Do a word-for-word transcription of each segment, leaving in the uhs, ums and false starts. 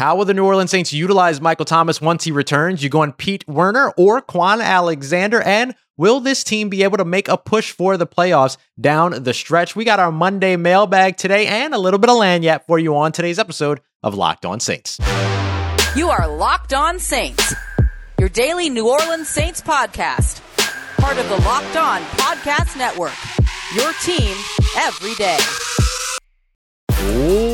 How will the New Orleans Saints utilize Michael Thomas once he returns? You go on Pete Werner or Kwon Alexander? And will this team be able to make a push for the playoffs down the stretch? We got our Monday mailbag today and a little bit of lagniappe for you on today's episode of Locked On Saints. You are Locked On Saints, your daily New Orleans Saints podcast, part of the Locked On Podcast Network, your team every day.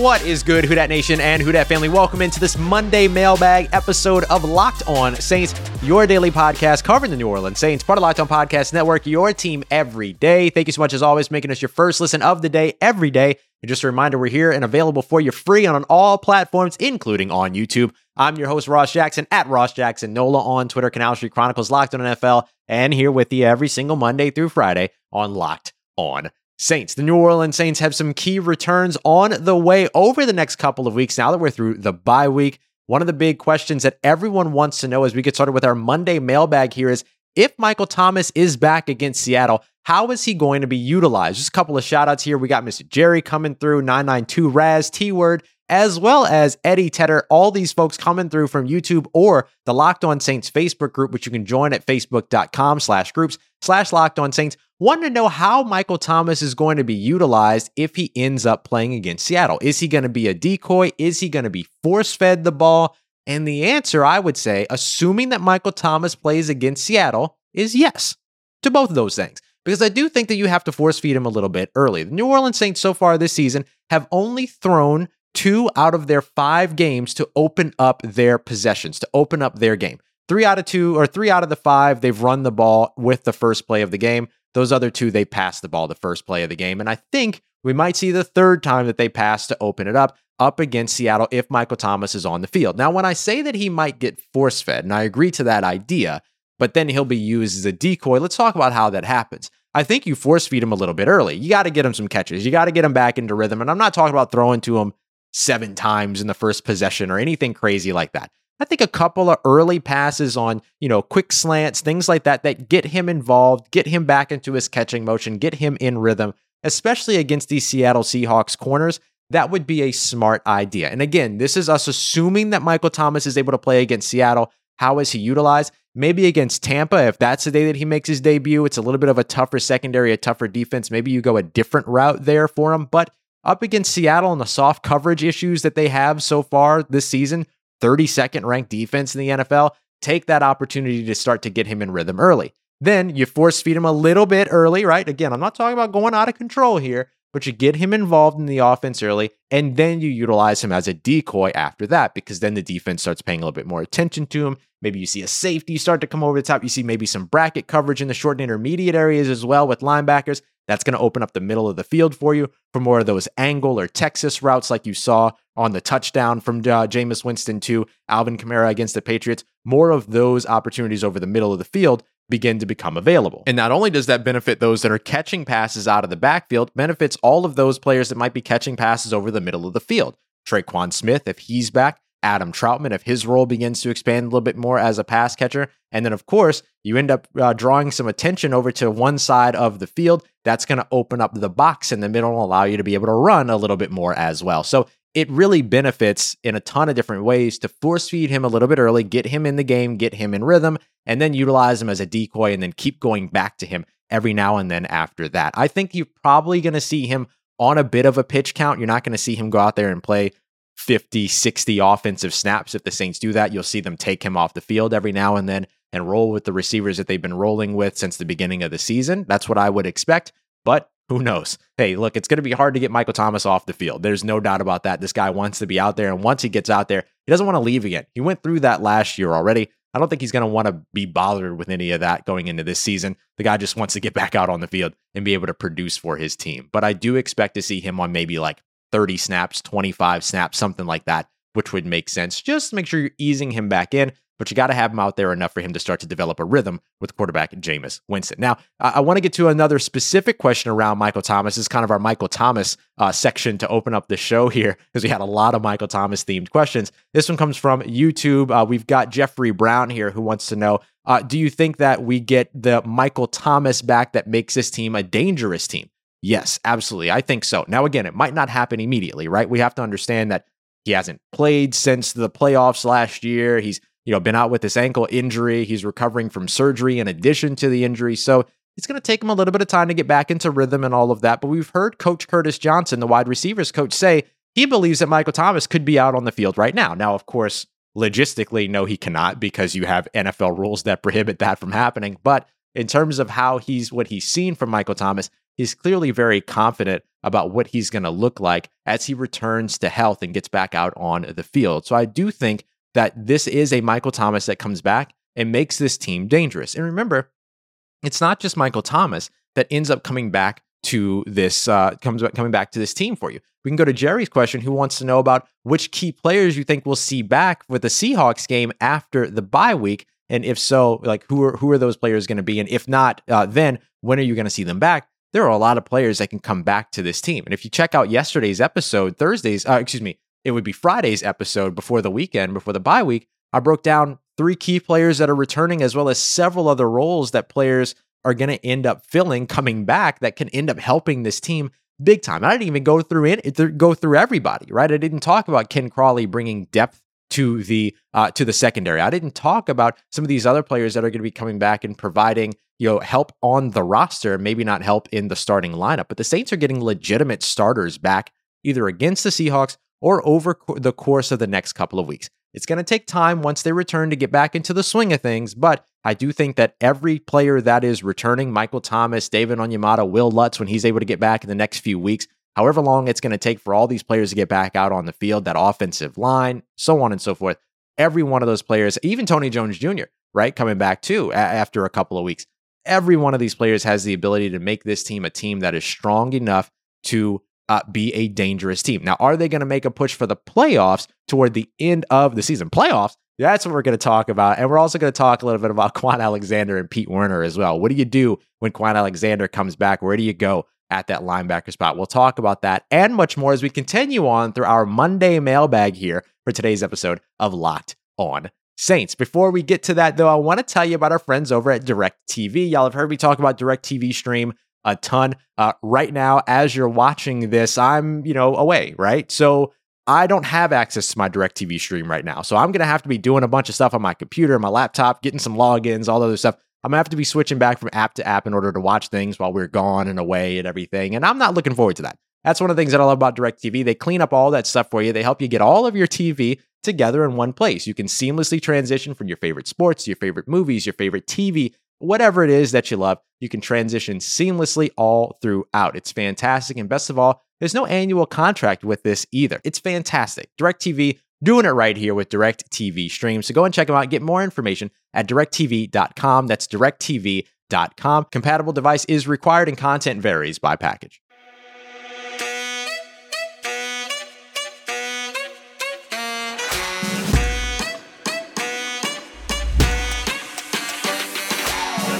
What is good, Who Dat Nation and Who Dat family? Welcome into this Monday mailbag episode of Locked On Saints, your daily podcast covering the New Orleans Saints, part of Locked On Podcast Network, your team every day. Thank you so much, as always, for making us your first listen of the day every day. And just a reminder, we're here and available for you free and on all platforms, including on YouTube. I'm your host, Ross Jackson, at Ross Jackson Nola on Twitter, Canal Street Chronicles, Locked On N F L, and here with you every single Monday through Friday on Locked On Saints. The New Orleans Saints have some key returns on the way over the next couple of weeks now that we're through the bye week. One of the big questions that everyone wants to know as we get started with our Monday mailbag here is, if Michael Thomas is back against Seattle, how is he going to be utilized? Just a couple of shout outs here. We got Mister Jerry coming through, nine nine two Raz, T-Word, as well as Eddie Tedder. All these folks coming through from YouTube or the Locked On Saints Facebook group, which you can join at facebook.com slash groups slash Locked On Saints. Want to know how Michael Thomas is going to be utilized if he ends up playing against Seattle. Is he going to be a decoy? Is he going to be force-fed the ball? And the answer, I would say, assuming that Michael Thomas plays against Seattle, is yes to both of those things. Because I do think that you have to force feed him a little bit early. The New Orleans Saints so far this season have only thrown two out of their five games to open up their possessions, to open up their game. Three out of two or three out of the five, they've run the ball with the first play of the game. Those other two, they passed the ball the first play of the game. And I think we might see the third time that they pass to open it up. up against Seattle if Michael Thomas is on the field. Now, when I say that he might get force-fed, and I agree to that idea, but then he'll be used as a decoy, let's talk about how that happens. I think you force-feed him a little bit early. You got to get him some catches. You got to get him back into rhythm, and I'm not talking about throwing to him seven times in the first possession or anything crazy like that. I think a couple of early passes on, you know, quick slants, things like that, that get him involved, get him back into his catching motion, get him in rhythm, especially against these Seattle Seahawks corners. That would be a smart idea. And again, this is us assuming that Michael Thomas is able to play against Seattle. How is he utilized? Maybe against Tampa, if that's the day that he makes his debut, it's a little bit of a tougher secondary, a tougher defense. Maybe you go a different route there for him. But up against Seattle and the soft coverage issues that they have so far this season, thirty-second ranked defense in the N F L, take that opportunity to start to get him in rhythm early. Then you force feed him a little bit early, right? Again, I'm not talking about going out of control here, but you get him involved in the offense early, and then you utilize him as a decoy after that, because then the defense starts paying a little bit more attention to him. Maybe you see a safety start to come over the top. You see maybe some bracket coverage in the short and intermediate areas as well with linebackers. That's going to open up the middle of the field for you for more of those angle or Texas routes like you saw on the touchdown from uh, Jameis Winston to Alvin Kamara against the Patriots. More of those opportunities over the middle of the field begin to become available. And not only does that benefit those that are catching passes out of the backfield, benefits all of those players that might be catching passes over the middle of the field. Traquan Smith, if he's back, Adam Troutman, if his role begins to expand a little bit more as a pass catcher. And then, of course, you end up uh, drawing some attention over to one side of the field. That's going to open up the box in the middle and allow you to be able to run a little bit more as well. So it really benefits in a ton of different ways to force feed him a little bit early, get him in the game, get him in rhythm, and then utilize him as a decoy and then keep going back to him every now and then after that. I think you're probably going to see him on a bit of a pitch count. You're not going to see him go out there and play fifty, sixty offensive snaps. If the Saints do that, you'll see them take him off the field every now and then and roll with the receivers that they've been rolling with since the beginning of the season. That's what I would expect, but who knows? Hey, look, it's going to be hard to get Michael Thomas off the field. There's no doubt about that. This guy wants to be out there, and once he gets out there, he doesn't want to leave again. He went through that last year already. I don't think he's going to want to be bothered with any of that going into this season. The guy just wants to get back out on the field and be able to produce for his team. But I do expect to see him on maybe like thirty snaps, twenty-five snaps, something like that, which would make sense. Just make sure you're easing him back in, but you got to have him out there enough for him to start to develop a rhythm with quarterback Jameis Winston. Now, I, I want to get to another specific question around Michael Thomas. This is kind of our Michael Thomas uh, section to open up the show here, because we had a lot of Michael Thomas themed questions. This one comes from YouTube. Uh, we've got Jeffrey Brown here who wants to know, uh, do you think that we get the Michael Thomas back that makes this team a dangerous team? Yes, absolutely. I think so. Now, again, it might not happen immediately, right? We have to understand that He hasn't played since the playoffs last year. He's, you know, been out with this ankle injury. He's recovering from surgery in addition to the injury. So it's going to take him a little bit of time to get back into rhythm and all of that. But we've heard Coach Curtis Johnson, the wide receivers coach, say he believes that Michael Thomas could be out on the field right now. Now, of course, logistically, no, he cannot, because you have N F L rules that prohibit that from happening. But in terms of how he's, what he's seen from Michael Thomas, he's clearly very confident about what he's going to look like as he returns to health and gets back out on the field. So I do think that this is a Michael Thomas that comes back and makes this team dangerous. And remember, it's not just Michael Thomas that ends up coming back to this, uh, comes coming back to this team for you. We can go to Jerry's question, who wants to know about which key players you think we'll see back with the Seahawks game after the bye week. And if so, like, who are, who are those players going to be? And if not, uh, then when are you going to see them back? There are a lot of players that can come back to this team. And if you check out yesterday's episode, Thursday's, uh, excuse me, it would be Friday's episode before the weekend, before the bye week, I broke down three key players that are returning, as well as several other roles that players are going to end up filling coming back that can end up helping this team big time. And I didn't even go through it, go through everybody, right? I didn't talk about Ken Crawley bringing depth to the uh, to the secondary. I didn't talk about some of these other players that are going to be coming back and providing, you know, help on the roster, maybe not help in the starting lineup. But the Saints are getting legitimate starters back, either against the Seahawks or over co- the course of the next couple of weeks. It's going to take time once they return to get back into the swing of things, but I do think that every player that is returning, Michael Thomas, David Onyemata, Will Lutz, when he's able to get back in the next few weeks, however long it's going to take for all these players to get back out on the field, that offensive line, so on and so forth, every one of those players, even Tony Jones Junior, right, coming back too after a couple of weeks, every one of these players has the ability to make this team a team that is strong enough to Uh, be a dangerous team. Now, are they going to make a push for the playoffs toward the end of the season? Playoffs? That's what we're going to talk about. And we're also going to talk a little bit about Kwon Alexander and Pete Werner as well. What do you do when Kwon Alexander comes back? Where do you go at that linebacker spot? We'll talk about that and much more as we continue on through our Monday mailbag here for today's episode of Locked On Saints. Before we get to that, though, I want to tell you about our friends over at DirecTV. Y'all have heard me talk about DirecTV Stream a ton. Uh, right now, as you're watching this, I'm, you know, away, right? So I don't have access to my DirecTV Stream right now. So I'm going to have to be doing a bunch of stuff on my computer, my laptop, getting some logins, all the other stuff. I'm going to have to be switching back from app to app in order to watch things while we're gone and away and everything. And I'm not looking forward to that. That's one of the things that I love about DirecTV. They clean up all that stuff for you. They help you get all of your T V together in one place. You can seamlessly transition from your favorite sports, your favorite movies, your favorite T V, whatever it is that you love, you can transition seamlessly all throughout. It's fantastic. And best of all, there's no annual contract with this either. It's fantastic. DirecTV doing it right here with DirecTV Stream. So go and check them out. Get more information at direct t v dot com. That's direct t v dot com. Compatible device is required and content varies by package.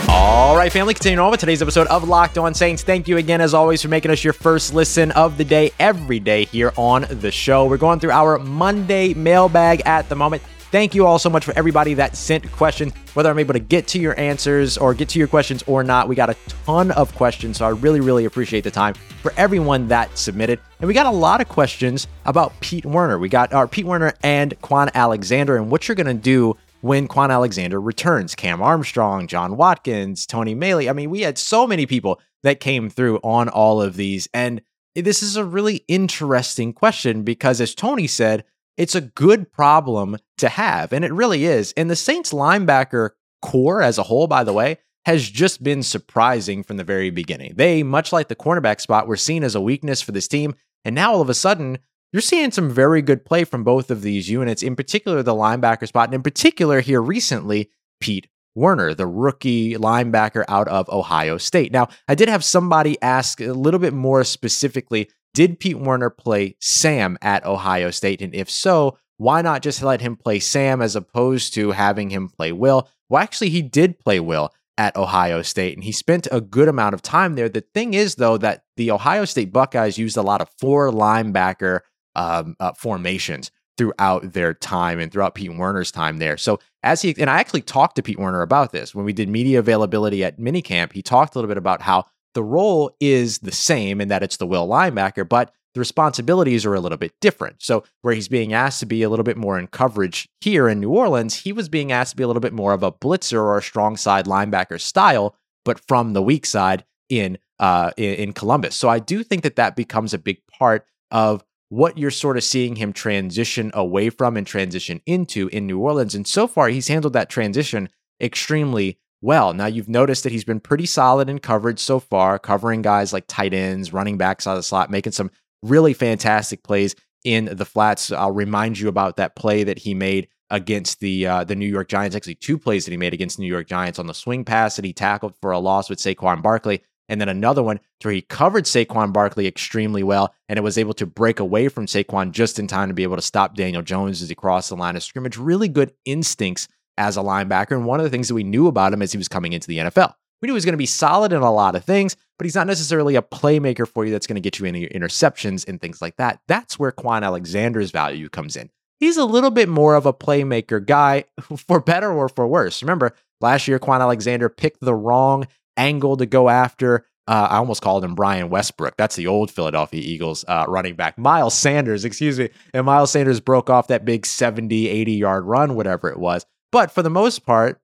All right, family, continuing on with today's episode of Locked On Saints. Thank you again, as always, for making us your first listen of the day every day here on the show. We're going through our Monday mailbag at the moment. Thank you all so much for everybody that sent questions, whether I'm able to get to your answers or get to your questions or not. We got a ton of questions, so I really, really appreciate the time for everyone that submitted. And we got a lot of questions about Pete Werner. We got our Pete Werner and Kwon Alexander and what you're going to do when Kwon Alexander returns. Cam Armstrong, John Watkins, Tony Maley. I mean, we had so many people that came through on all of these. And this is a really interesting question because, as Tony said, it's a good problem to have. And it really is. And the Saints linebacker core as a whole, by the way, has just been surprising from the very beginning. They, much like the cornerback spot, were seen as a weakness for this team. And now all of a sudden, you're seeing some very good play from both of these units, in particular the linebacker spot, and in particular here recently, Pete Werner, the rookie linebacker out of Ohio State. Now, I did have somebody ask a little bit more specifically, did Pete Werner play Sam at Ohio State? And if so, why not just let him play Sam as opposed to having him play Will? Well, actually, he did play Will at Ohio State, and he spent a good amount of time there. The thing is, though, that the Ohio State Buckeyes used a lot of four linebacker Um, uh, formations throughout their time and throughout Pete Werner's time there. So as he, and I actually talked to Pete Werner about this when we did media availability at minicamp, he talked a little bit about how the role is the same and that it's the Will linebacker, but the responsibilities are a little bit different. So where he's being asked to be a little bit more in coverage here in New Orleans, he was being asked to be a little bit more of a blitzer or a strong side linebacker style, but from the weak side in uh, in Columbus. So I do think that that becomes a big part of what you're sort of seeing him transition away from and transition into in New Orleans. And so far, he's handled that transition extremely well. Now, you've noticed that he's been pretty solid in coverage so far, covering guys like tight ends, running backs out of the slot, making some really fantastic plays in the flats. I'll remind you about that play that he made against the uh, the New York Giants, actually two plays that he made against the New York Giants on the swing pass that he tackled for a loss with Saquon Barkley. And then another one where he covered Saquon Barkley extremely well, and it was able to break away from Saquon just in time to be able to stop Daniel Jones as he crossed the line of scrimmage. Really good instincts as a linebacker. And one of the things that we knew about him as he was coming into the N F L, we knew he was going to be solid in a lot of things, but he's not necessarily a playmaker for you that's going to get you any interceptions and things like that. That's where Kwon Alexander's value comes in. He's a little bit more of a playmaker guy, for better or for worse. Remember, last year, Kwon Alexander picked the wrong angle to go after. Uh, I almost called him Brian Westbrook. That's the old Philadelphia Eagles uh, running back. Miles Sanders, excuse me. And Miles Sanders broke off that big seventy, eighty-yard run, whatever it was. But for the most part,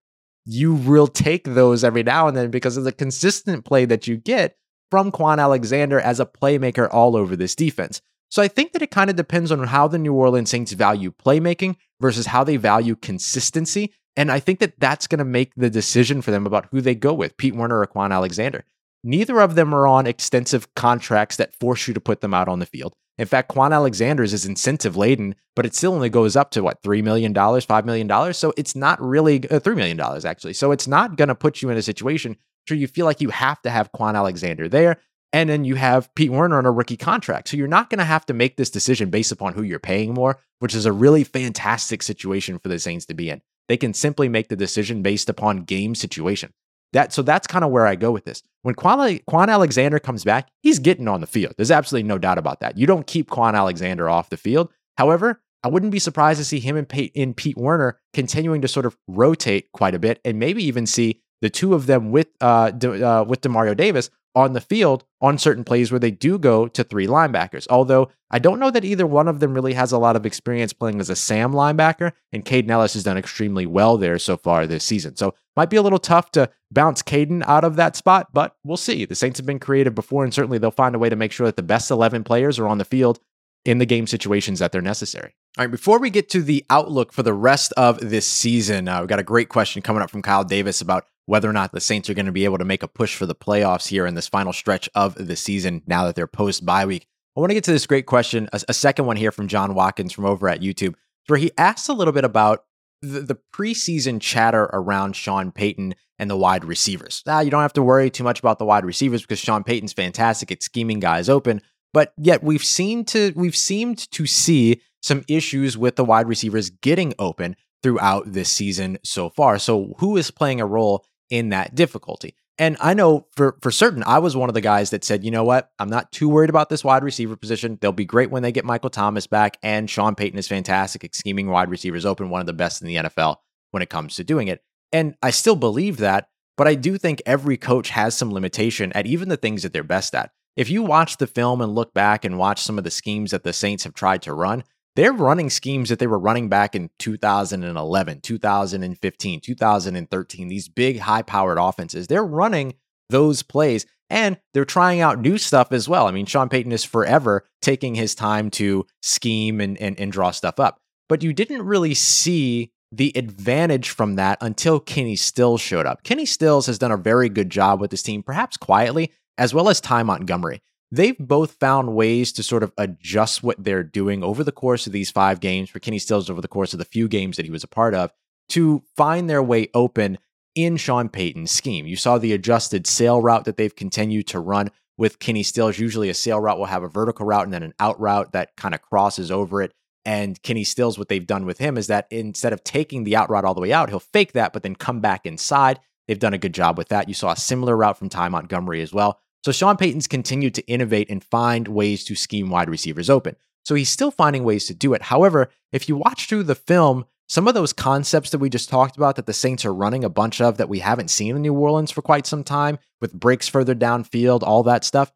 you will take those every now and then because of the consistent play that you get from Kwon Alexander as a playmaker all over this defense. So I think that it kind of depends on how the New Orleans Saints value playmaking versus how they value consistency. And I think that that's going to make the decision for them about who they go with, Pete Werner or Kwon Alexander. Neither of them are on extensive contracts that force you to put them out on the field. In fact, Kwon Alexander's is incentive-laden, but it still only goes up to, what, three million dollars, five million dollars? So it's not really, uh, three million dollars, actually. So it's not going to put you in a situation where you feel like you have to have Kwon Alexander there, and then you have Pete Werner on a rookie contract. So you're not going to have to make this decision based upon who you're paying more, which is a really fantastic situation for the Saints to be in. They can simply make the decision based upon game situation. That So that's kind of where I go with this. When Kwon, Kwon Alexander comes back, he's getting on the field. There's absolutely no doubt about that. You don't keep Kwon Alexander off the field. However, I wouldn't be surprised to see him and Pete, and Pete Werner continuing to sort of rotate quite a bit and maybe even see the two of them with uh, De, uh, with DeMario Davis on the field on certain plays where they do go to three linebackers. Although I don't know that either one of them really has a lot of experience playing as a Sam linebacker, and Caden Ellis has done extremely well there so far this season. So might be a little tough to bounce Caden out of that spot, but we'll see. The Saints have been creative before, and certainly they'll find a way to make sure that the best eleven players are on the field in the game situations that they're necessary. All right, before we get to the outlook for the rest of this season, uh, we've got a great question coming up from Kyle Davis about whether or not the Saints are going to be able to make a push for the playoffs here in this final stretch of the season now that they're post-bye week. I want to get to this great question, a, a second one here from John Watkins from over at YouTube, where he asked a little bit about the, the preseason chatter around Sean Payton and the wide receivers. Now, you don't have to worry too much about the wide receivers because Sean Payton's fantastic at scheming guys open, but yet we've seen to we've seemed to see some issues with the wide receivers getting open throughout this season so far. So who is playing a role in that difficulty? And I know for, for certain, I was one of the guys that said, you know what, I'm not too worried about this wide receiver position. They'll be great when they get Michael Thomas back, and Sean Payton is fantastic at scheming wide receivers open, one of the best in the N F L when it comes to doing it. And I still believe that, but I do think every coach has some limitation at even the things that they're best at. If you watch the film and look back and watch some of the schemes that the Saints have tried to run, they're running schemes that they were running back in two thousand eleven, two thousand fifteen, two thousand thirteen, these big high-powered offenses. They're running those plays, and they're trying out new stuff as well. I mean, Sean Payton is forever taking his time to scheme and, and, and draw stuff up. But you didn't really see the advantage from that until Kenny Stills showed up. Kenny Stills has done a very good job with this team, perhaps quietly, as well as Ty Montgomery. They've both found ways to sort of adjust what they're doing over the course of these five games, for Kenny Stills over the course of the few games that he was a part of, to find their way open in Sean Payton's scheme. You saw the adjusted sail route that they've continued to run with Kenny Stills. Usually a sail route will have a vertical route and then an out route that kind of crosses over it. And Kenny Stills, what they've done with him is that instead of taking the out route all the way out, he'll fake that, but then come back inside. They've done a good job with that. You saw a similar route from Ty Montgomery as well. So Sean Payton's continued to innovate and find ways to scheme wide receivers open. So he's still finding ways to do it. However, if you watch through the film, some of those concepts that we just talked about that the Saints are running a bunch of that we haven't seen in New Orleans for quite some time, with breaks further downfield, all that stuff,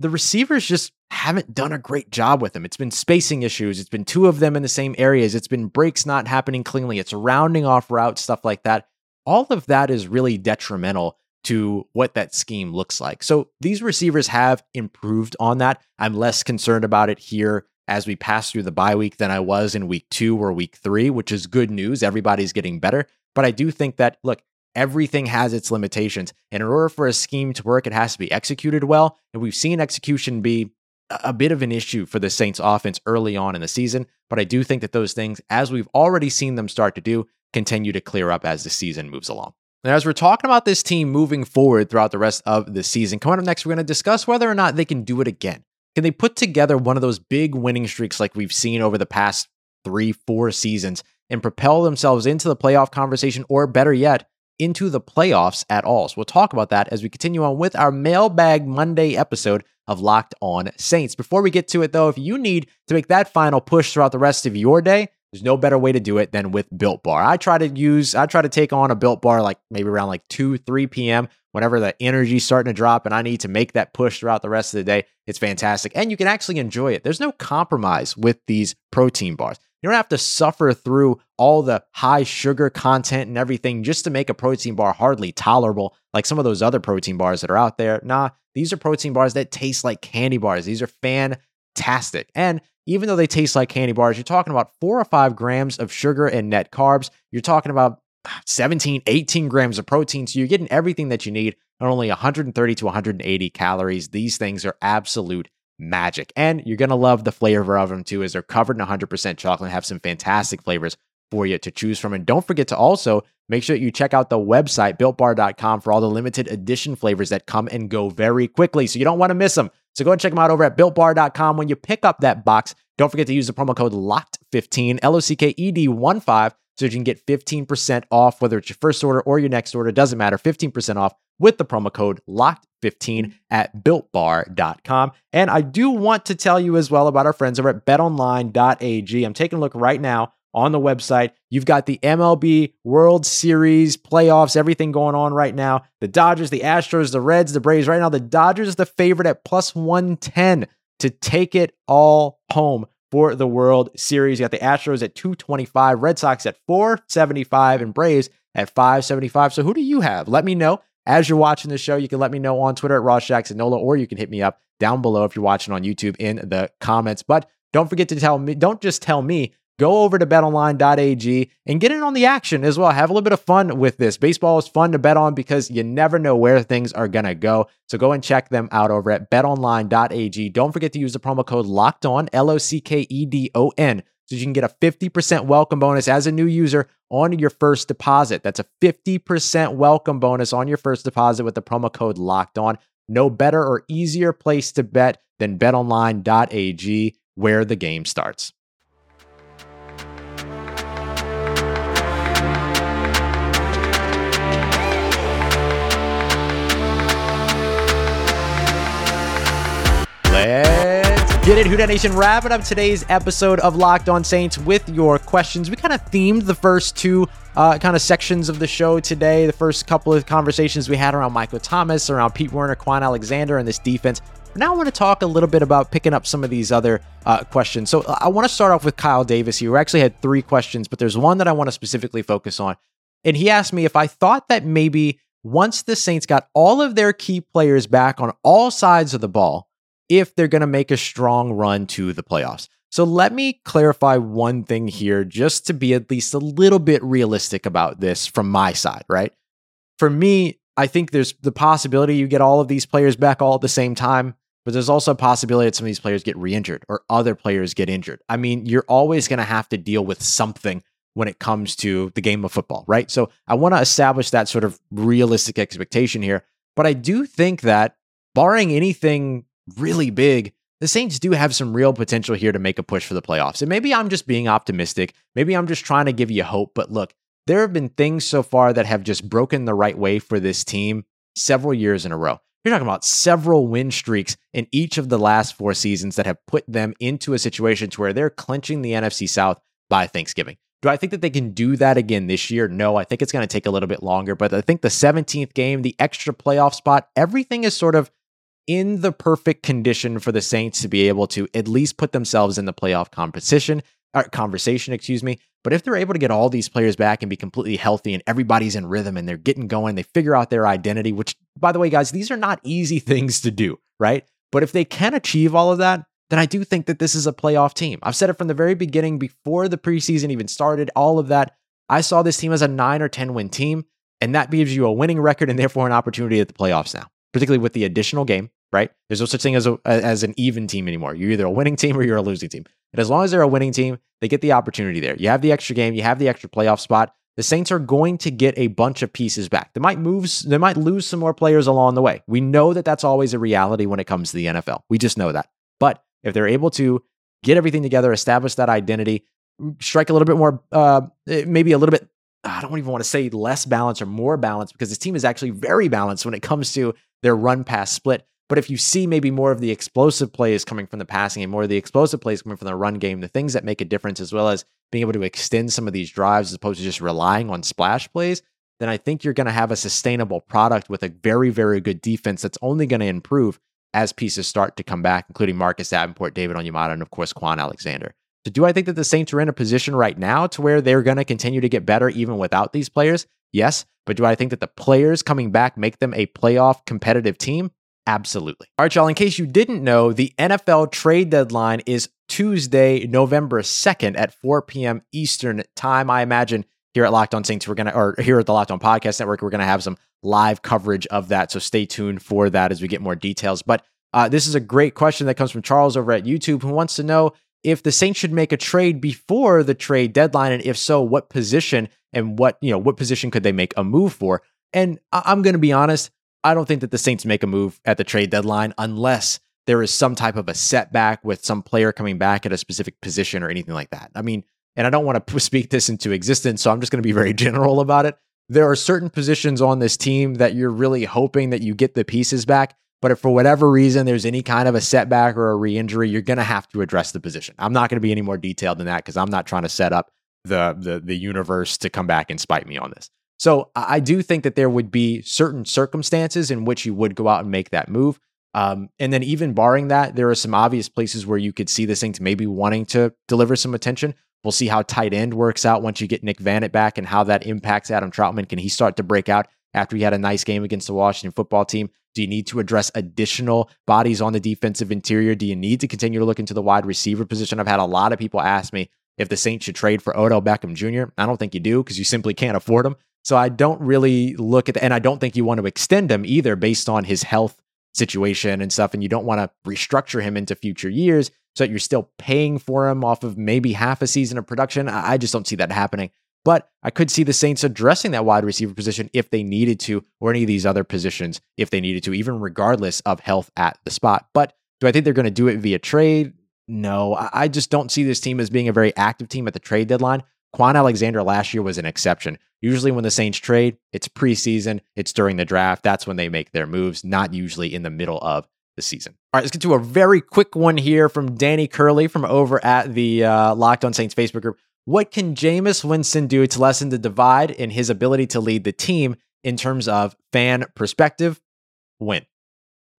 the receivers just haven't done a great job with them. It's been spacing issues. It's been two of them in the same areas. It's been breaks not happening cleanly. It's rounding off routes, stuff like that. All of that is really detrimental to what that scheme looks like. So these receivers have improved on that. I'm less concerned about it here as we pass through the bye week than I was in week two or week three, which is good news. Everybody's getting better. But I do think that, look, everything has its limitations. And in order for a scheme to work, it has to be executed well. And we've seen execution be a bit of an issue for the Saints offense early on in the season. But I do think that those things, as we've already seen them start to do, continue to clear up as the season moves along. And as we're talking about this team moving forward throughout the rest of the season, coming up next, we're going to discuss whether or not they can do it again. Can they put together one of those big winning streaks like we've seen over the past three, four seasons and propel themselves into the playoff conversation, or better yet, into the playoffs at all? So we'll talk about that as we continue on with our Mailbag Monday episode of Locked On Saints. Before we get to it, though, if you need to make that final push throughout the rest of your day, there's no better way to do it than with Built Bar. I try to use, I try to take on a Built Bar like maybe around like two, three p.m. whenever the energy's starting to drop and I need to make that push throughout the rest of the day. It's fantastic. And you can actually enjoy it. There's no compromise with these protein bars. You don't have to suffer through all the high sugar content and everything just to make a protein bar hardly tolerable, like some of those other protein bars that are out there. Nah, these are protein bars that taste like candy bars. These are fantastic. And even though they taste like candy bars, you're talking about four or five grams of sugar and net carbs. You're talking about seventeen, eighteen grams of protein. So you're getting everything that you need and only one thirty to one eighty calories. These things are absolute magic. And you're going to love the flavor of them too, as they're covered in one hundred percent chocolate and have some fantastic flavors for you to choose from. And don't forget to also make sure that you check out the website, built bar dot com, for all the limited edition flavors that come and go very quickly. So you don't want to miss them. So go and check them out over at built bar dot com. When you pick up that box, don't forget to use the promo code locked fifteen, L O C K E D one five, so you can get fifteen percent off, whether it's your first order or your next order. Doesn't matter, fifteen percent off with the promo code locked fifteen at built bar dot com. And I do want to tell you as well about our friends over at bet online dot a g. I'm taking a look right now on the website. You've got the M L B World Series playoffs, everything going on right now. The Dodgers, the Astros, the Reds, the Braves. Right now, the Dodgers is the favorite at plus one ten to take it all home for the World Series. You got the Astros at two twenty-five, Red Sox at four seventy-five, and Braves at five seventy-five. So who do you have? Let me know. As you're watching the show, you can let me know on Twitter at Ross Jackson Nola, or you can hit me up down below if you're watching on YouTube in the comments. But don't forget to tell me, don't just tell me, go over to bet online dot a g and get in on the action as well. Have a little bit of fun with this. Baseball is fun to bet on because you never know where things are going to go. So go and check them out over at bet online dot a g. Don't forget to use the promo code LOCKEDON, L O C K E D O N, so you can get a fifty percent welcome bonus as a new user on your first deposit. That's a fifty percent welcome bonus on your first deposit with the promo code LOCKEDON. No better or easier place to bet than bet online dot a g, where the game starts. Let's get it, Houdat Nation. Wrapping up today's episode of Locked On Saints with your questions. We kind of themed the first two uh, kind of sections of the show today. The first couple of conversations we had around Michael Thomas, around Pete Werner, Kwon Alexander, and this defense. But now I want to talk a little bit about picking up some of these other uh, questions. So I want to start off with Kyle Davis here, who actually had three questions, but there's one that I want to specifically focus on. And he asked me if I thought that maybe once the Saints got all of their key players back on all sides of the ball, if they're going to make a strong run to the playoffs. So let me clarify one thing here, just to be at least a little bit realistic about this from my side, right? For me, I think there's the possibility you get all of these players back all at the same time, but there's also a possibility that some of these players get re-injured or other players get injured. I mean, you're always going to have to deal with something when it comes to the game of football, right? So I want to establish that sort of realistic expectation here, but I do think that barring anything really big, the Saints do have some real potential here to make a push for the playoffs. And maybe I'm just being optimistic. Maybe I'm just trying to give you hope. But look, there have been things so far that have just broken the right way for this team several years in a row. You're talking about several win streaks in each of the last four seasons that have put them into a situation to where they're clinching the N F C South by Thanksgiving. Do I think that they can do that again this year? No, I think it's going to take a little bit longer. But I think the seventeenth game, the extra playoff spot, everything is sort of in the perfect condition for the Saints to be able to at least put themselves in the playoff competition, or conversation, excuse me. But if they're able to get all these players back and be completely healthy and everybody's in rhythm and they're getting going, they figure out their identity, which, by the way, guys, these are not easy things to do, right? But if they can achieve all of that, then I do think that this is a playoff team. I've said it from the very beginning, before the preseason even started, all of that. I saw this team as a nine or ten win team, and that gives you a winning record and therefore an opportunity at the playoffs now, particularly with the additional game, right? There's no such thing as a, as an even team anymore. You're either a winning team or you're a losing team. And as long as they're a winning team, they get the opportunity there. You have the extra game, you have the extra playoff spot. The Saints are going to get a bunch of pieces back. They might move, they might lose some more players along the way. We know that that's always a reality when it comes to the N F L. We just know that. But if they're able to get everything together, establish that identity, strike a little bit more, uh, maybe a little bit, I don't even want to say less balance or more balance, because this team is actually very balanced when it comes to their run-pass split. But if you see maybe more of the explosive plays coming from the passing and more of the explosive plays coming from the run game, the things that make a difference, as well as being able to extend some of these drives as opposed to just relying on splash plays, then I think you're going to have a sustainable product with a very, very good defense that's only going to improve as pieces start to come back, including Marcus Davenport, David Onyemata, and of course, Kwon Alexander. So do I think that the Saints are in a position right now to where they're going to continue to get better even without these players? Yes. But do I think that the players coming back make them a playoff competitive team? Absolutely. All right, y'all, in case you didn't know, the N F L trade deadline is Tuesday, November second at four p.m. Eastern time. I imagine here at Locked On Saints, we're going to, or here at the Locked On Podcast Network, we're going to have some live coverage of that. So stay tuned for that as we get more details. But uh, this is a great question that comes from Charles over at YouTube, who wants to know if the Saints should make a trade before the trade deadline, and if so, what position and what, you know, what position could they make a move for? And I- I'm going to be honest, I don't think that the Saints make a move at the trade deadline unless there is some type of a setback with some player coming back at a specific position or anything like that. I mean, and I don't want to speak this into existence, so I'm just going to be very general about it. There are certain positions on this team that you're really hoping that you get the pieces back, but if for whatever reason there's any kind of a setback or a re-injury, you're going to have to address the position. I'm not going to be any more detailed than that because I'm not trying to set up the, the, the universe to come back and spite me on this. So I do think that there would be certain circumstances in which you would go out and make that move. Um, and then even barring that, there are some obvious places where you could see the Saints maybe wanting to deliver some attention. We'll see how tight end works out once you get Nick Vannett back and how that impacts Adam Troutman. Can he start to break out after he had a nice game against the Washington football team? Do you need to address additional bodies on the defensive interior? Do you need to continue to look into the wide receiver position? I've had a lot of people ask me if the Saints should trade for Odell Beckham Junior I don't think you do because you simply can't afford him. So I don't really look at that, and I don't think you want to extend him either based on his health situation and stuff, and you don't want to restructure him into future years so that you're still paying for him off of maybe half a season of production. I just don't see that happening. But I could see the Saints addressing that wide receiver position if they needed to, or any of these other positions if they needed to, even regardless of health at the spot. But do I think they're going to do it via trade? No, I just don't see this team as being a very active team at the trade deadline. Kwon Alexander last year was an exception. Usually when the Saints trade, it's preseason, it's during the draft. That's when they make their moves, not usually in the middle of the season. All right, let's get to a very quick one here from Danny Curley from over at the uh, Locked On Saints Facebook group. What can Jameis Winston do to lessen the divide in his ability to lead the team in terms of fan perspective? Win.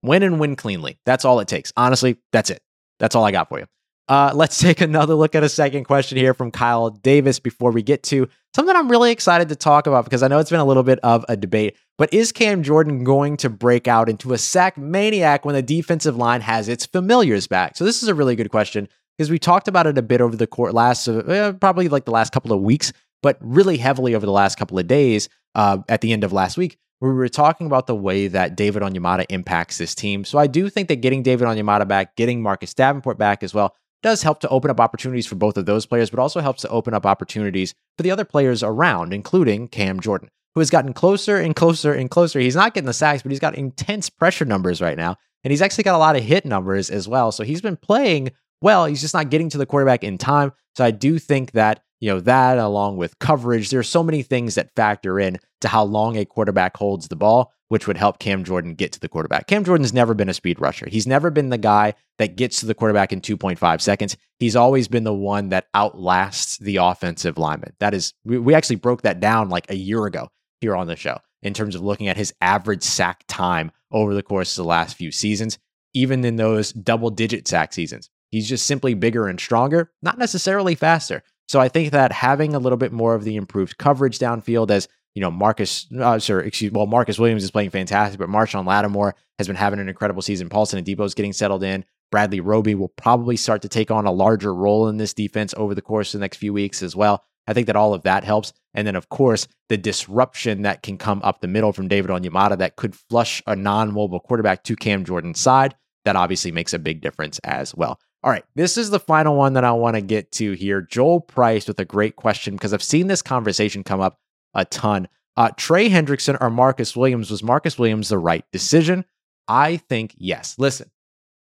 Win and win cleanly. That's all it takes. Honestly, that's it. That's all I got for you. Uh, let's take another look at a second question here from Kyle Davis before we get to something I'm really excited to talk about, because I know it's been a little bit of a debate, but is Cam Jordan going to break out into a sack maniac when the defensive line has its familiars back? So this is a really good question because we talked about it a bit over the court last, uh, probably like the last couple of weeks, but really heavily over the last couple of days uh, at the end of last week, where we were talking about the way that David Onyemata impacts this team. So I do think that getting David Onyemata back, getting Marcus Davenport back as well, does help to open up opportunities for both of those players, but also helps to open up opportunities for the other players around, including Cam Jordan, who has gotten closer and closer and closer. He's not getting the sacks, but he's got intense pressure numbers right now, and he's actually got a lot of hit numbers as well. So he's been playing well. He's just not getting to the quarterback in time. So I do think that, you know, that along with coverage, there are so many things that factor in to how long a quarterback holds the ball, which would help Cam Jordan get to the quarterback. Cam Jordan's never been a speed rusher. He's never been the guy that gets to the quarterback in two point five seconds. He's always been the one that outlasts the offensive lineman. That is, we, we actually broke that down like a year ago here on the show in terms of looking at his average sack time over the course of the last few seasons, even in those double-digit sack seasons. He's just simply bigger and stronger, not necessarily faster. So I think that having a little bit more of the improved coverage downfield, as you know, Marcus, uh, sorry, excuse, well, Marcus Williams is playing fantastic, but Marshawn Lattimore has been having an incredible season. Paulson Adebo is getting settled in. Bradley Roby will probably start to take on a larger role in this defense over the course of the next few weeks as well. I think that all of that helps. And then, of course, the disruption that can come up the middle from David Onyemata that could flush a non-mobile quarterback to Cam Jordan's side. That obviously makes a big difference as well. All right, this is the final one that I want to get to here. Joel Price with a great question, because I've seen this conversation come up a ton. Uh, Trey Hendrickson or Marcus Williams, was Marcus Williams the right decision? I think yes. Listen,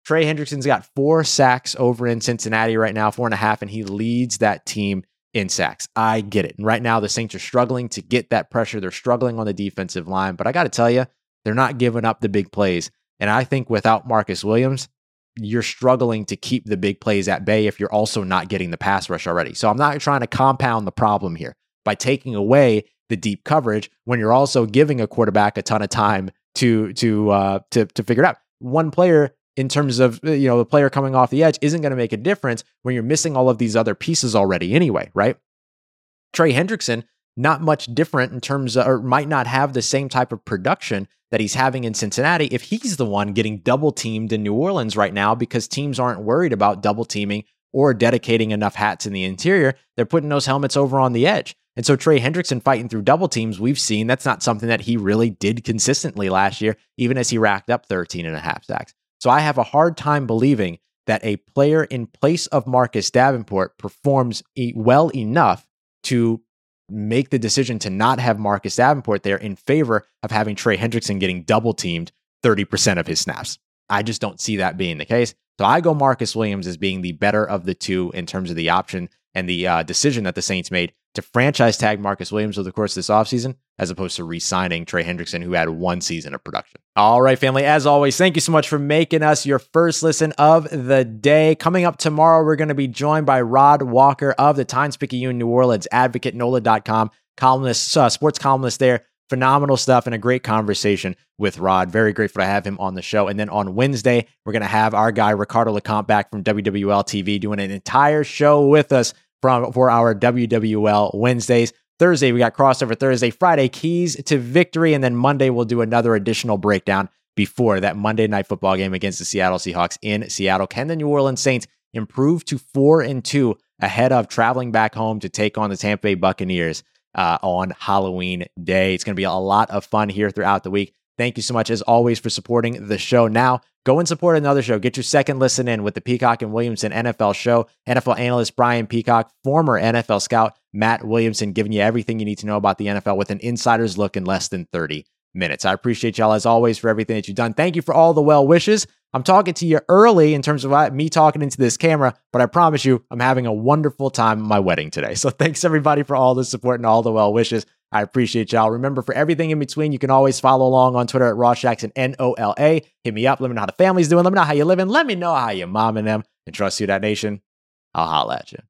Trey Hendrickson's got four sacks over in Cincinnati right now, four and a half, and he leads that team in sacks. I get it. And right now the Saints are struggling to get that pressure. They're struggling on the defensive line, but I got to tell you, they're not giving up the big plays. And I think without Marcus Williams, you're struggling to keep the big plays at bay if you're also not getting the pass rush already. So I'm not trying to compound the problem here by taking away the deep coverage when you're also giving a quarterback a ton of time to to uh, to to figure it out. One player, in terms of, you know, the player coming off the edge, isn't going to make a difference when you're missing all of these other pieces already anyway, right? Trey Hendrickson, not much different in terms of, or might not have the same type of production that he's having in Cincinnati if he's the one getting double teamed in New Orleans right now, because teams aren't worried about double teaming or dedicating enough hats in the interior. They're putting those helmets over on the edge. And so Trey Hendrickson fighting through double teams, we've seen that's not something that he really did consistently last year, even as he racked up thirteen and a half sacks. So I have a hard time believing that a player in place of Marcus Davenport performs well enough to make the decision to not have Marcus Davenport there in favor of having Trey Hendrickson getting double teamed thirty percent of his snaps. I just don't see that being the case. So I go Marcus Williams as being the better of the two in terms of the option and the uh, decision that the Saints made to franchise tag Marcus Williams over the course of this offseason, as opposed to re-signing Trey Hendrickson, who had one season of production. All right, family, as always, thank you so much for making us your first listen of the day. Coming up tomorrow, we're going to be joined by Rod Walker of the Times-Picayune New Orleans Advocate, N O L A dot com, columnist, uh, sports columnist there. Phenomenal stuff and a great conversation with Rod. Very grateful to have him on the show. And then on Wednesday, we're going to have our guy, Ricardo LeCompte, back from W W L T V, doing an entire show with us from, for our W W L Wednesdays. Thursday, we got Crossover Thursday. Friday, Keys to Victory. And then Monday, we'll do another additional breakdown before that Monday night football game against the Seattle Seahawks in Seattle. Can the New Orleans Saints improve to four and two ahead of traveling back home to take on the Tampa Bay Buccaneers uh, on Halloween Day? It's going to be a lot of fun here throughout the week. Thank you so much, as always, for supporting the show. Now, go and support another show. Get your second listen in with the Peacock and Williamson N F L show. N F L analyst Brian Peacock, former N F L scout Matt Williamson, giving you everything you need to know about the N F L with an insider's look in less than thirty minutes. I appreciate y'all, as always, for everything that you've done. Thank you for all the well wishes. I'm talking to you early in terms of me talking into this camera, but I promise you, I'm having a wonderful time at my wedding today. So thanks, everybody, for all the support and all the well wishes. I appreciate y'all. Remember, for everything in between, you can always follow along on Twitter at Ross Jackson, N O L A. Hit me up. Let me know how the family's doing. Let me know how you're living. Let me know how your mom and them. And trust you, that nation. I'll holla at you.